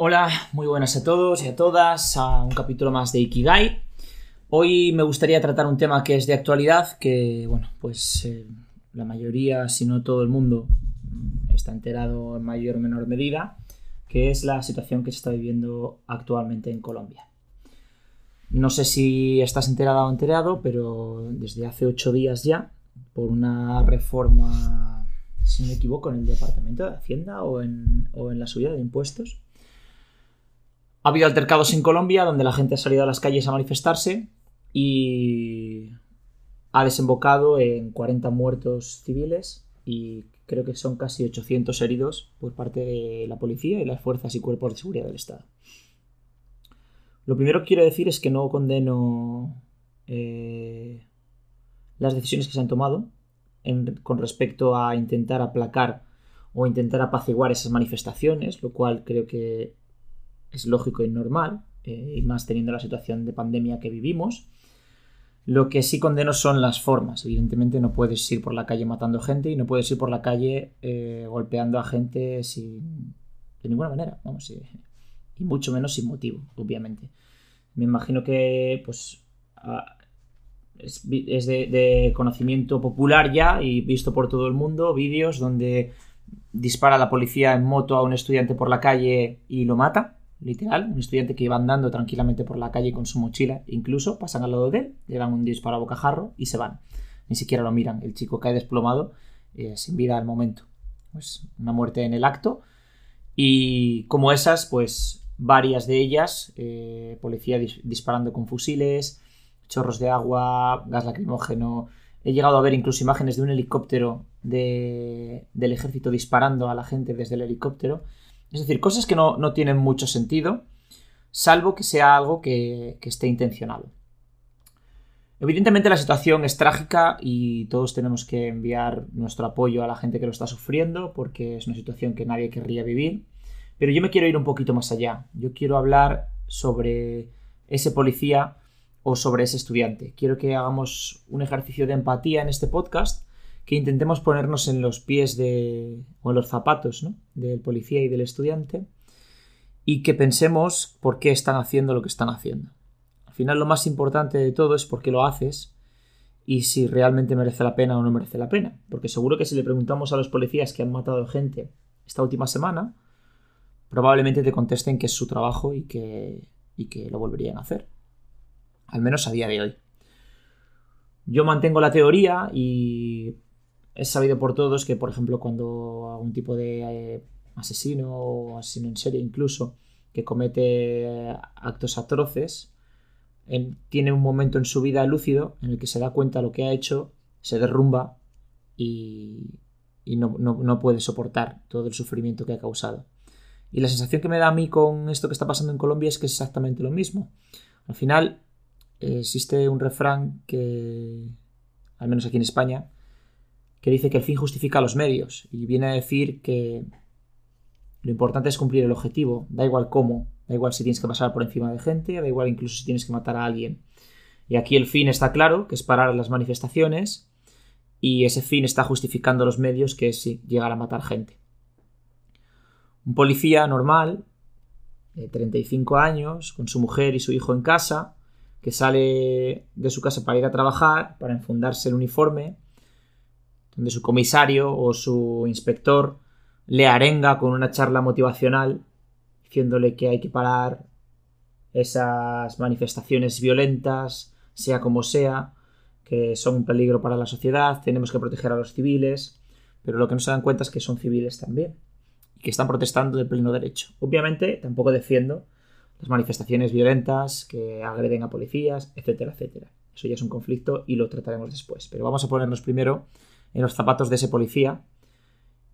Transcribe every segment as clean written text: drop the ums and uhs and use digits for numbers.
Hola, muy buenas a todos y a todas, a un capítulo más de Ikigai. Hoy me gustaría tratar un tema que es de actualidad, que, bueno, pues la mayoría, si no todo el mundo, está enterado en mayor o menor medida, que es la situación que se está viviendo actualmente en Colombia. No sé si estás enterada o enterado, pero desde hace 8 días ya, por una reforma, si no me equivoco, en el Departamento de Hacienda o en la subida de impuestos, ha habido altercados en Colombia donde la gente ha salido a las calles a manifestarse y ha desembocado en 40 muertos civiles y creo que son casi 800 heridos por parte de la policía y las fuerzas y cuerpos de seguridad del Estado. Lo primero que quiero decir es que no condeno las decisiones que se han tomado con respecto a intentar aplacar o intentar apaciguar esas manifestaciones, lo cual creo que es lógico y normal, y más teniendo la situación de pandemia que vivimos. Lo que sí condeno son las formas. Evidentemente no puedes ir por la calle matando gente y no puedes ir por la calle golpeando a gente de ninguna manera, vamos, y mucho menos sin motivo, obviamente. Me imagino que pues es de conocimiento popular ya y visto por todo el mundo vídeos donde dispara a la policía en moto a un estudiante por la calle y lo mata. Literal, un estudiante que iba andando tranquilamente por la calle con su mochila, incluso pasan al lado de él, le dan un disparo a bocajarro y se van. Ni siquiera lo miran, el chico cae desplomado, sin vida al momento. Pues una muerte en el acto. Y como esas, pues varias de ellas, policía disparando con fusiles, chorros de agua, gas lacrimógeno. He llegado a ver incluso imágenes de un helicóptero del ejército disparando a la gente desde el helicóptero. Es decir, cosas que no tienen mucho sentido, salvo que sea algo que esté intencionado. Evidentemente la situación es trágica y todos tenemos que enviar nuestro apoyo a la gente que lo está sufriendo porque es una situación que nadie querría vivir. Pero yo me quiero ir un poquito más allá. Yo quiero hablar sobre ese policía o sobre ese estudiante. Quiero que hagamos un ejercicio de empatía en este podcast, que intentemos ponernos en los pies o en los zapatos, ¿no?, del policía y del estudiante, y que pensemos por qué están haciendo lo que están haciendo. Al final lo más importante de todo es por qué lo haces y si realmente merece la pena o no merece la pena. Porque seguro que si le preguntamos a los policías que han matado gente esta última semana, probablemente te contesten que es su trabajo y que lo volverían a hacer. Al menos a día de hoy. Yo mantengo la teoría y es sabido por todos que, por ejemplo, cuando algún tipo de asesino o asesino en serie incluso que comete actos atroces, tiene un momento en su vida lúcido en el que se da cuenta de lo que ha hecho, se derrumba y no puede soportar todo el sufrimiento que ha causado. Y la sensación que me da a mí con esto que está pasando en Colombia es que es exactamente lo mismo. Al final existe un refrán que, al menos aquí en España, que dice que el fin justifica los medios y viene a decir que lo importante es cumplir el objetivo, da igual cómo, da igual si tienes que pasar por encima de gente, da igual incluso si tienes que matar a alguien. Y aquí el fin está claro, que es parar las manifestaciones, y ese fin está justificando los medios, que es llegar a matar gente. Un policía normal, de 35 años, con su mujer y su hijo en casa, que sale de su casa para ir a trabajar, para enfundarse el uniforme, donde su comisario o su inspector le arenga con una charla motivacional diciéndole que hay que parar esas manifestaciones violentas, sea como sea, que son un peligro para la sociedad, tenemos que proteger a los civiles, pero lo que no se dan cuenta es que son civiles también y que están protestando de pleno derecho. Obviamente tampoco defiendo las manifestaciones violentas que agreden a policías, etcétera, etcétera. Eso ya es un conflicto y lo trataremos después, pero vamos a ponernos primero en los zapatos de ese policía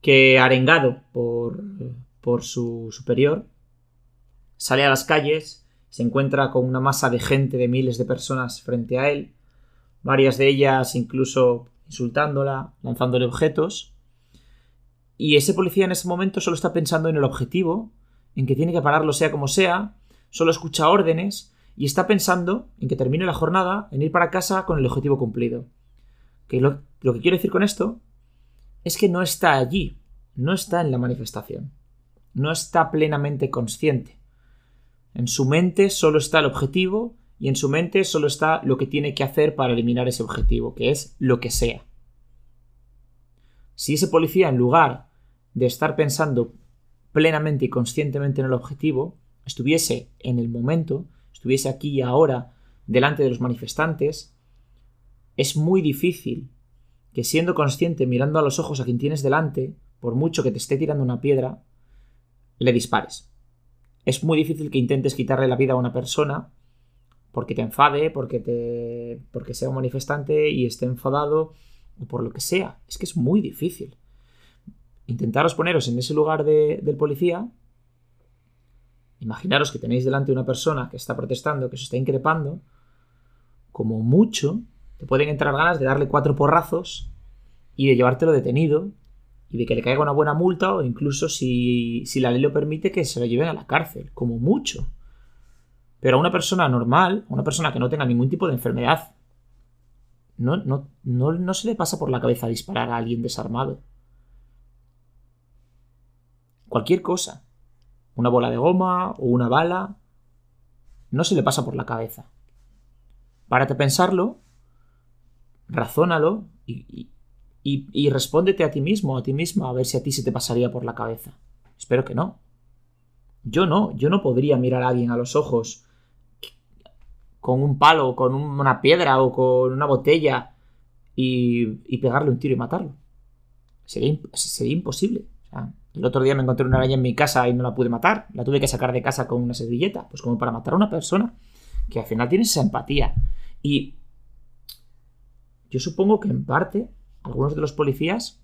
que, arengado por su superior, sale a las calles, se encuentra con una masa de gente, de miles de personas frente a él, varias de ellas incluso insultándola, lanzándole objetos, y ese policía en ese momento solo está pensando en el objetivo, en que tiene que pararlo sea como sea, solo escucha órdenes y está pensando en que termine la jornada, en ir para casa con el objetivo cumplido. Que lo que quiero decir con esto es que no está allí, no está en la manifestación. no está plenamente consciente. En su mente solo está el objetivo y en su mente solo está lo que tiene que hacer para eliminar ese objetivo, que es lo que sea. Si ese policía, en lugar de estar pensando plenamente y conscientemente en el objetivo, estuviese en el momento, estuviese aquí y ahora, delante de los manifestantes, es muy difícil que, siendo consciente, mirando a los ojos a quien tienes delante, por mucho que te esté tirando una piedra, le dispares. Es muy difícil que intentes quitarle la vida a una persona porque te enfade, porque sea un manifestante y esté enfadado, o por lo que sea. Es que es muy difícil. Intentaros poneros en ese lugar del policía. Imaginaros que tenéis delante una persona que está protestando, que se está increpando. Como mucho, te pueden entrar ganas de darle 4 porrazos y de llevártelo detenido y de que le caiga una buena multa, o incluso, si la ley lo permite, que se lo lleven a la cárcel, como mucho. Pero a una persona normal, a una persona que no tenga ningún tipo de enfermedad, no se le pasa por la cabeza disparar a alguien desarmado. Cualquier cosa, una bola de goma o una bala, no se le pasa por la cabeza. Párate a pensarlo, razónalo y respóndete a ti mismo, a ti misma, a ver si a ti se te pasaría por la cabeza. Espero que no. Yo no podría mirar a alguien a los ojos con un palo, con una piedra o con una botella y pegarle un tiro y matarlo. Sería imposible. O sea, el otro día me encontré una araña en mi casa y no la pude matar. La tuve que sacar de casa con una servilleta. Pues como para matar a una persona que al final tiene esa empatía. Y yo supongo que en parte algunos de los policías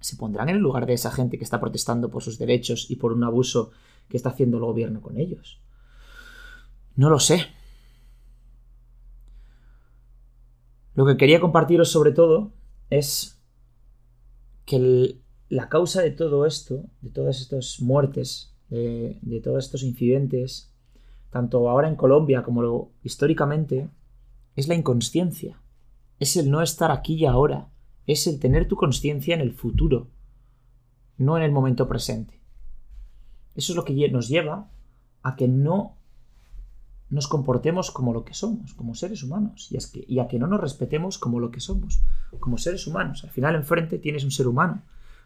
se pondrán en el lugar de esa gente que está protestando por sus derechos y por un abuso que está haciendo el gobierno con ellos. No lo sé. Lo que quería compartiros sobre todo es que la causa de todo esto, de todas estas muertes, de todos estos incidentes, tanto ahora en Colombia como históricamente, es la inconsciencia. Es el no estar aquí y ahora. Es el tener tu conciencia en el futuro, no en el momento presente. Eso es lo que nos lleva a que no nos comportemos como lo que somos, como seres humanos, y a que no nos respetemos como lo que somos, como seres humanos. Al final, enfrente tienes un ser humano.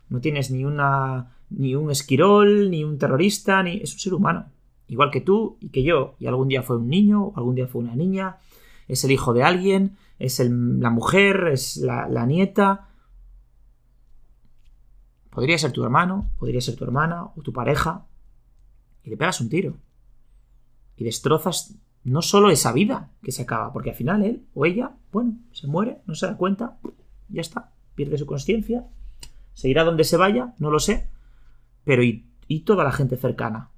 No tienes ni un esquirol, ni un terrorista, es un ser humano. Igual que tú y que yo. Y algún día fue un niño, o algún día fue una niña. Es el hijo de alguien, es la mujer, es la nieta. Podría ser tu hermano, podría ser tu hermana o tu pareja. Y le pegas un tiro. Y destrozas no solo esa vida que se acaba, porque al final él o ella, bueno, se muere, no se da cuenta, ya está, pierde su conciencia, se irá donde se vaya, no lo sé. Pero ¿y toda la gente cercana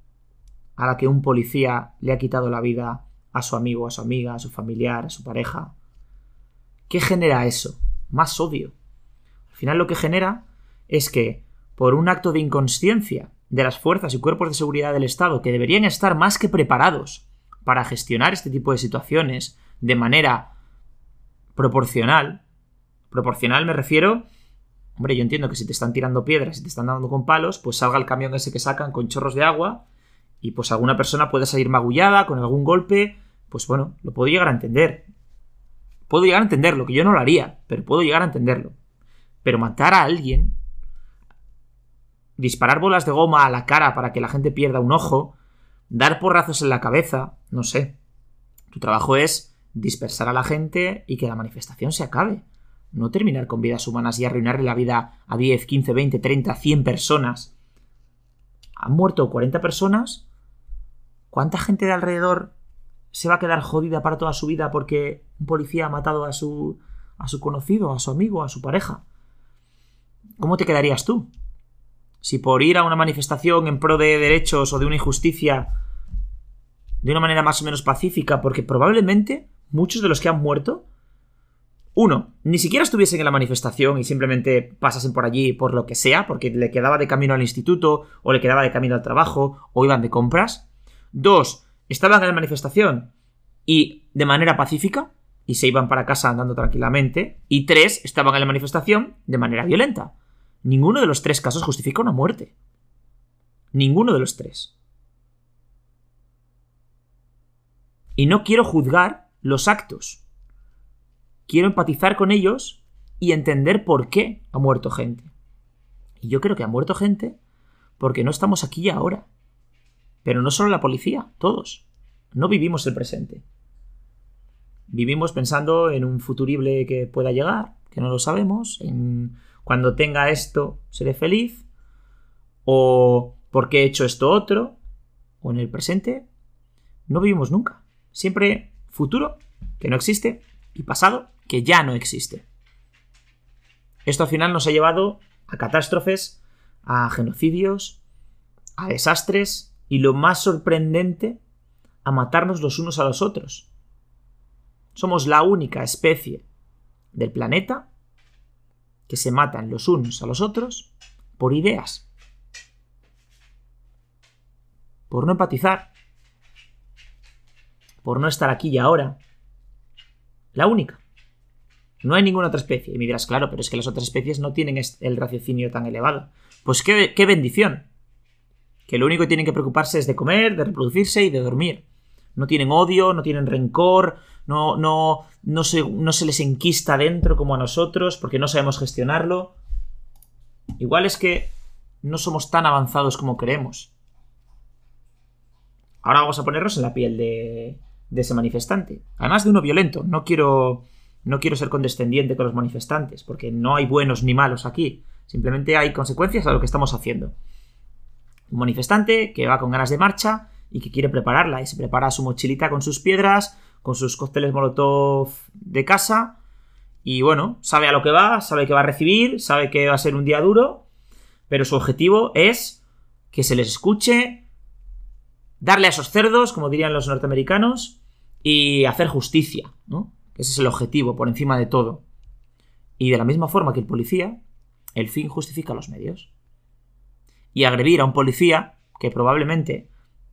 a la que un policía le ha quitado la vida? A su amigo, a su amiga, a su familiar, a su pareja. ¿Qué genera eso? Más odio. Al final lo que genera es que, por un acto de inconsciencia de las fuerzas y cuerpos de seguridad del Estado, que deberían estar más que preparados para gestionar este tipo de situaciones de manera proporcional, me refiero, hombre, yo entiendo que si te están tirando piedras, si te están dando con palos, pues salga el camión ese que sacan con chorros de agua y pues alguna persona puede salir magullada con algún golpe. Pues bueno, lo puedo llegar a entender. Puedo llegar a entenderlo, que yo no lo haría, pero puedo llegar a entenderlo. Pero matar a alguien, disparar bolas de goma a la cara para que la gente pierda un ojo, dar porrazos en la cabeza, no sé. Tu trabajo es dispersar a la gente y que la manifestación se acabe. No terminar con vidas humanas y arruinarle la vida a 10, 15, 20, 30, 100 personas. Han muerto 40 personas. ¿Cuánta gente de alrededor se va a quedar jodida para toda su vida porque un policía ha matado a su conocido, a su amigo, a su pareja? ¿Cómo te quedarías tú? Si por ir a una manifestación en pro de derechos o de una injusticia de una manera más o menos pacífica, porque probablemente muchos de los que han muerto, uno, ni siquiera estuviesen en la manifestación y simplemente pasasen por allí por lo que sea, porque le quedaba de camino al instituto, o le quedaba de camino al trabajo, o iban de compras. Dos, estaban en la manifestación y de manera pacífica, y se iban para casa andando tranquilamente. Y tres, estaban en la manifestación de manera violenta. Ninguno de los tres casos justifica una muerte. Ninguno de los tres. Y no quiero juzgar los actos. Quiero empatizar con ellos y entender por qué ha muerto gente. Y yo creo que ha muerto gente porque no estamos aquí y ahora. Pero no solo la policía, todos. No vivimos el presente. Vivimos pensando en un futurible que pueda llegar, que no lo sabemos, en cuando tenga esto seré feliz, o por qué he hecho esto otro, o en el presente. No vivimos nunca. Siempre futuro, que no existe, y pasado, que ya no existe. Esto al final nos ha llevado a catástrofes, a genocidios, a desastres, y lo más sorprendente, a matarnos los unos a los otros. Somos la única especie del planeta que se matan los unos a los otros por ideas. Por no empatizar. Por no estar aquí y ahora. La única. No hay ninguna otra especie. Y me dirás, claro, pero es que las otras especies no tienen el raciocinio tan elevado. Pues qué bendición. Que lo único que tienen que preocuparse es de comer, de reproducirse y de dormir. No tienen odio, no tienen rencor, no se les enquista dentro como a nosotros porque no sabemos gestionarlo. Igual es que no somos tan avanzados como creemos. Ahora vamos a ponernos en la piel de ese manifestante. Además de uno violento. No quiero ser condescendiente con los manifestantes porque no hay buenos ni malos aquí. Simplemente hay consecuencias a lo que estamos haciendo. Un manifestante que va con ganas de marcha y que quiere prepararla, y se prepara su mochilita con sus piedras, con sus cócteles molotov de casa, y bueno, sabe a lo que va, sabe que va a recibir, sabe que va a ser un día duro, pero su objetivo es que se les escuche, darle a esos cerdos, como dirían los norteamericanos, y hacer justicia, ¿no? Ese es el objetivo, por encima de todo. Y de la misma forma que el policía, el fin justifica los medios. Y agredir a un policía, que probablemente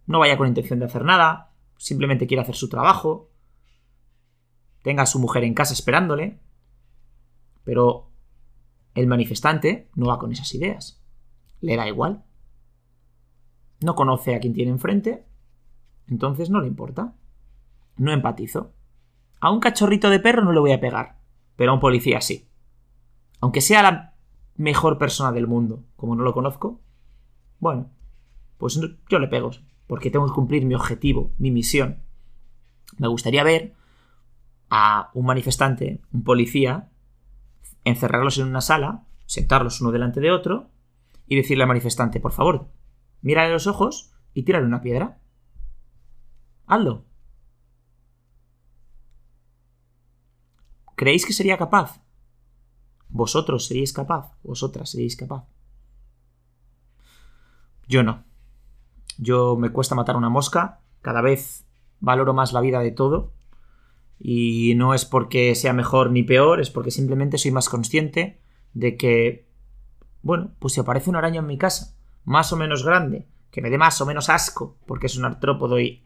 no vaya con intención de hacer nada, simplemente quiere hacer su trabajo, tenga a su mujer en casa esperándole, pero el manifestante no va con esas ideas. Le da igual. No conoce a quien tiene enfrente, entonces no le importa. No empatizo. A un cachorrito de perro no le voy a pegar, pero a un policía sí. Aunque sea la mejor persona del mundo, como no lo conozco, bueno, pues yo le pego. Porque tengo que cumplir mi objetivo, mi misión. Me gustaría ver a un manifestante, un policía, encerrarlos en una sala, sentarlos uno delante de otro y decirle al manifestante, por favor, mírale los ojos y tírale una piedra. Hazlo. ¿Creéis que sería capaz? ¿Vosotros seríais capaz? ¿Vosotras seríais capaz? Yo no. Yo me cuesta matar una mosca, cada vez valoro más la vida de todo y no es porque sea mejor ni peor, es porque simplemente soy más consciente de que, bueno, pues si aparece una araña en mi casa, más o menos grande, que me dé más o menos asco, porque es un artrópodo y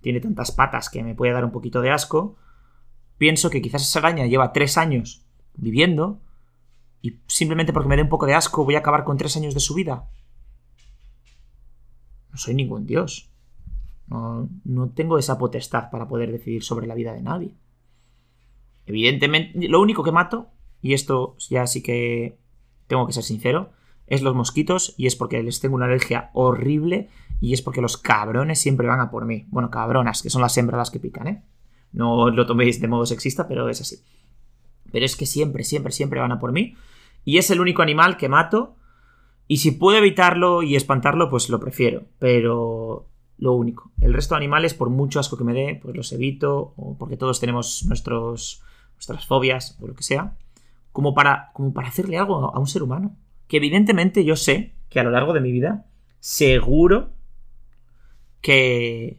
tiene tantas patas que me puede dar un poquito de asco, pienso que quizás esa araña lleva 3 años viviendo y simplemente porque me dé un poco de asco voy a acabar con 3 años de su vida. No soy ningún dios. No tengo esa potestad para poder decidir sobre la vida de nadie. Evidentemente, lo único que mato, y esto ya sí que tengo que ser sincero, es los mosquitos y es porque les tengo una alergia horrible y es porque los cabrones siempre van a por mí. Bueno, cabronas, que son las hembras las que pican, ¿eh? No lo toméis de modo sexista, pero es así. Pero es que siempre van a por mí y es el único animal que mato. Y si puedo evitarlo y espantarlo, pues lo prefiero. Pero lo único. El resto de animales, por mucho asco que me dé, pues los evito. O porque todos tenemos nuestras fobias, o lo que sea. Como para hacerle algo a un ser humano. Que evidentemente yo sé que a lo largo de mi vida, seguro que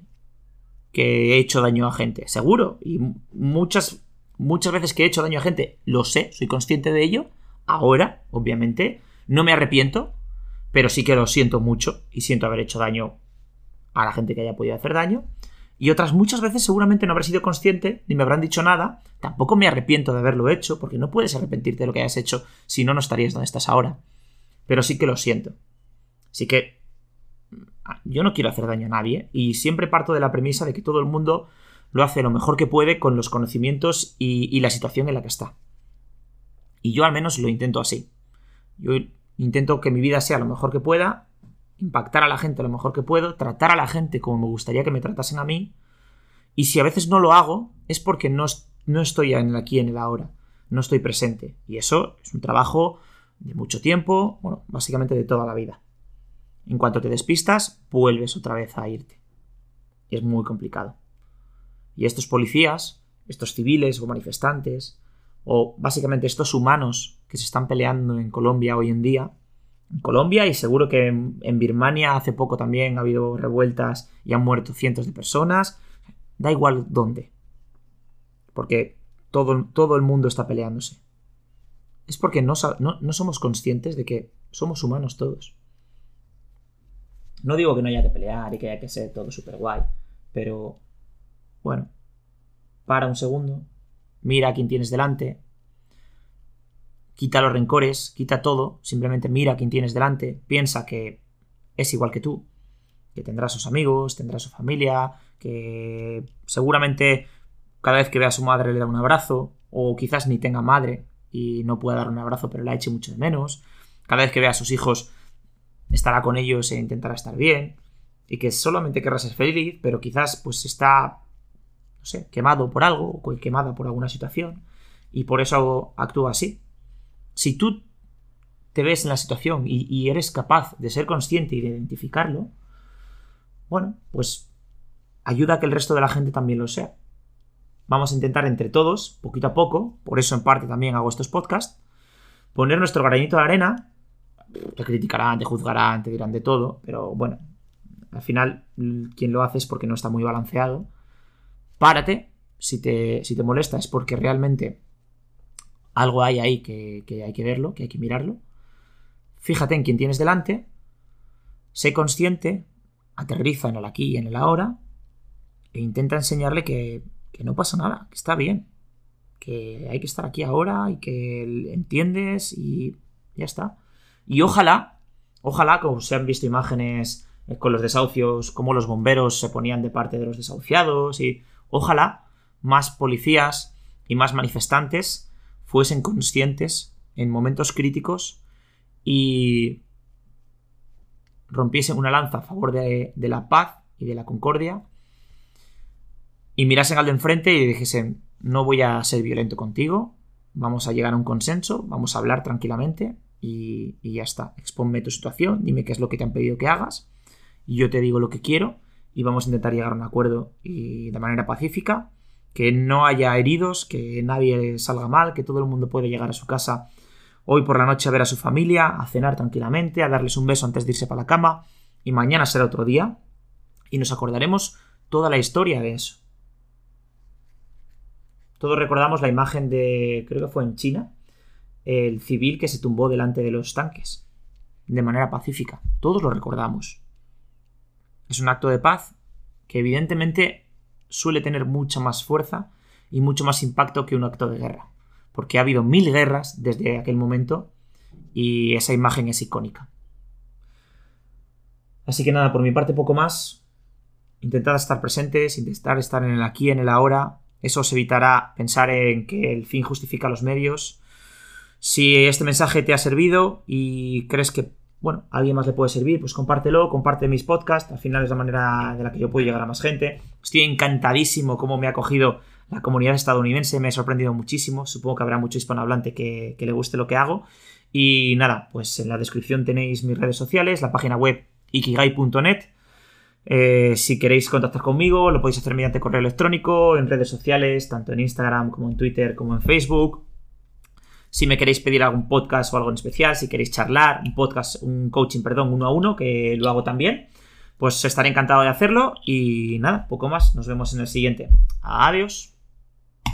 he hecho daño a gente. Seguro. Y muchas veces que he hecho daño a gente, lo sé. Soy consciente de ello. Ahora, obviamente, no me arrepiento, pero sí que lo siento mucho y siento haber hecho daño a la gente que haya podido hacer daño. Y otras muchas veces seguramente no habré sido consciente, ni me habrán dicho nada. Tampoco me arrepiento de haberlo hecho, porque no puedes arrepentirte de lo que hayas hecho, si no, no estarías donde estás ahora. Pero sí que lo siento. Sí que yo no quiero hacer daño a nadie y siempre parto de la premisa de que todo el mundo lo hace lo mejor que puede con los conocimientos y la situación en la que está. Y yo al menos lo intento así. Yo intento que mi vida sea lo mejor que pueda, impactar a la gente lo mejor que puedo, tratar a la gente como me gustaría que me tratasen a mí. Y si a veces no lo hago es porque no estoy en el aquí, en el ahora. No estoy presente. Y eso es un trabajo de mucho tiempo, bueno, básicamente de toda la vida. En cuanto te despistas, vuelves otra vez a irte. Y es muy complicado. Y estos policías, estos civiles o manifestantes, o básicamente estos humanos que se están peleando en Colombia hoy en día, en Colombia y seguro que en Birmania hace poco también ha habido revueltas y han muerto cientos de personas, da igual dónde, porque todo el mundo está peleándose. Es porque no somos conscientes de que somos humanos todos. No digo que no haya que pelear y que haya que ser todo súper guay, pero bueno, para un segundo, mira a quién tienes delante, quita los rencores, quita todo, simplemente mira a quién tienes delante, piensa que es igual que tú, que tendrá sus amigos, tendrá su familia, que seguramente cada vez que vea a su madre le da un abrazo, o quizás ni tenga madre y no pueda dar un abrazo pero la eche mucho de menos, cada vez que vea a sus hijos estará con ellos e intentará estar bien, y que solamente querrá ser feliz, pero quizás pues está, no sé, quemado por algo, o quemada por alguna situación, y por eso actúa así. Si tú te ves en la situación y eres capaz de ser consciente y de identificarlo, bueno, pues ayuda a que el resto de la gente también lo sea. Vamos a intentar entre todos, poquito a poco, por eso en parte también hago estos podcasts, poner nuestro granito de arena. Te criticarán, te juzgarán, te dirán de todo, pero bueno, al final quien lo hace es porque no está muy balanceado. Párate, si te molesta es porque realmente algo hay ahí que hay que verlo, que hay que mirarlo. Fíjate en quién tienes delante, sé consciente, aterriza en el aquí y en el ahora e intenta enseñarle que no pasa nada, que está bien, que hay que estar aquí ahora y que entiendes y ya está. Y ojalá, como se han visto imágenes con los desahucios, cómo los bomberos se ponían de parte de los desahuciados, y ojalá más policías y más manifestantes fuesen conscientes en momentos críticos y rompiesen una lanza a favor de la paz y de la concordia y mirasen al de enfrente y dijesen: no voy a ser violento contigo, vamos a llegar a un consenso, vamos a hablar tranquilamente y ya está. Exponme tu situación, dime qué es lo que te han pedido que hagas y yo te digo lo que quiero y vamos a intentar llegar a un acuerdo y de manera pacífica, que no haya heridos, que nadie salga mal, que todo el mundo pueda llegar a su casa hoy por la noche a ver a su familia, a cenar tranquilamente, a darles un beso antes de irse para la cama, y mañana será otro día y nos acordaremos toda la historia de eso. Todos recordamos la imagen de, creo que fue en China, el civil que se tumbó delante de los tanques de manera pacífica. Todos lo recordamos. Es un acto de paz que evidentemente suele tener mucha más fuerza y mucho más impacto que un acto de guerra, porque ha habido 1000 guerras desde aquel momento y esa imagen es icónica. Así que nada, por mi parte poco más. Intentad estar presentes, intentad estar en el aquí, en el ahora. Eso os evitará pensar en que el fin justifica los medios. Si este mensaje te ha servido y crees que, bueno, a alguien más le puede servir, pues compártelo, comparte mis podcasts. Al final es la manera de la que yo puedo llegar a más gente. Estoy encantadísimo cómo me ha acogido la comunidad estadounidense. Me he sorprendido muchísimo. Supongo que habrá mucho hispanohablante que le guste lo que hago. Y nada, pues en la descripción tenéis mis redes sociales, la página web ikigai.net. Si queréis contactar conmigo, lo podéis hacer mediante correo electrónico, en redes sociales, tanto en Instagram como en Twitter como en Facebook. Si me queréis pedir algún podcast o algo en especial, si queréis charlar, un coaching, 1 a 1, que lo hago también, pues estaré encantado de hacerlo. Y nada, poco más. Nos vemos en el siguiente. Adiós.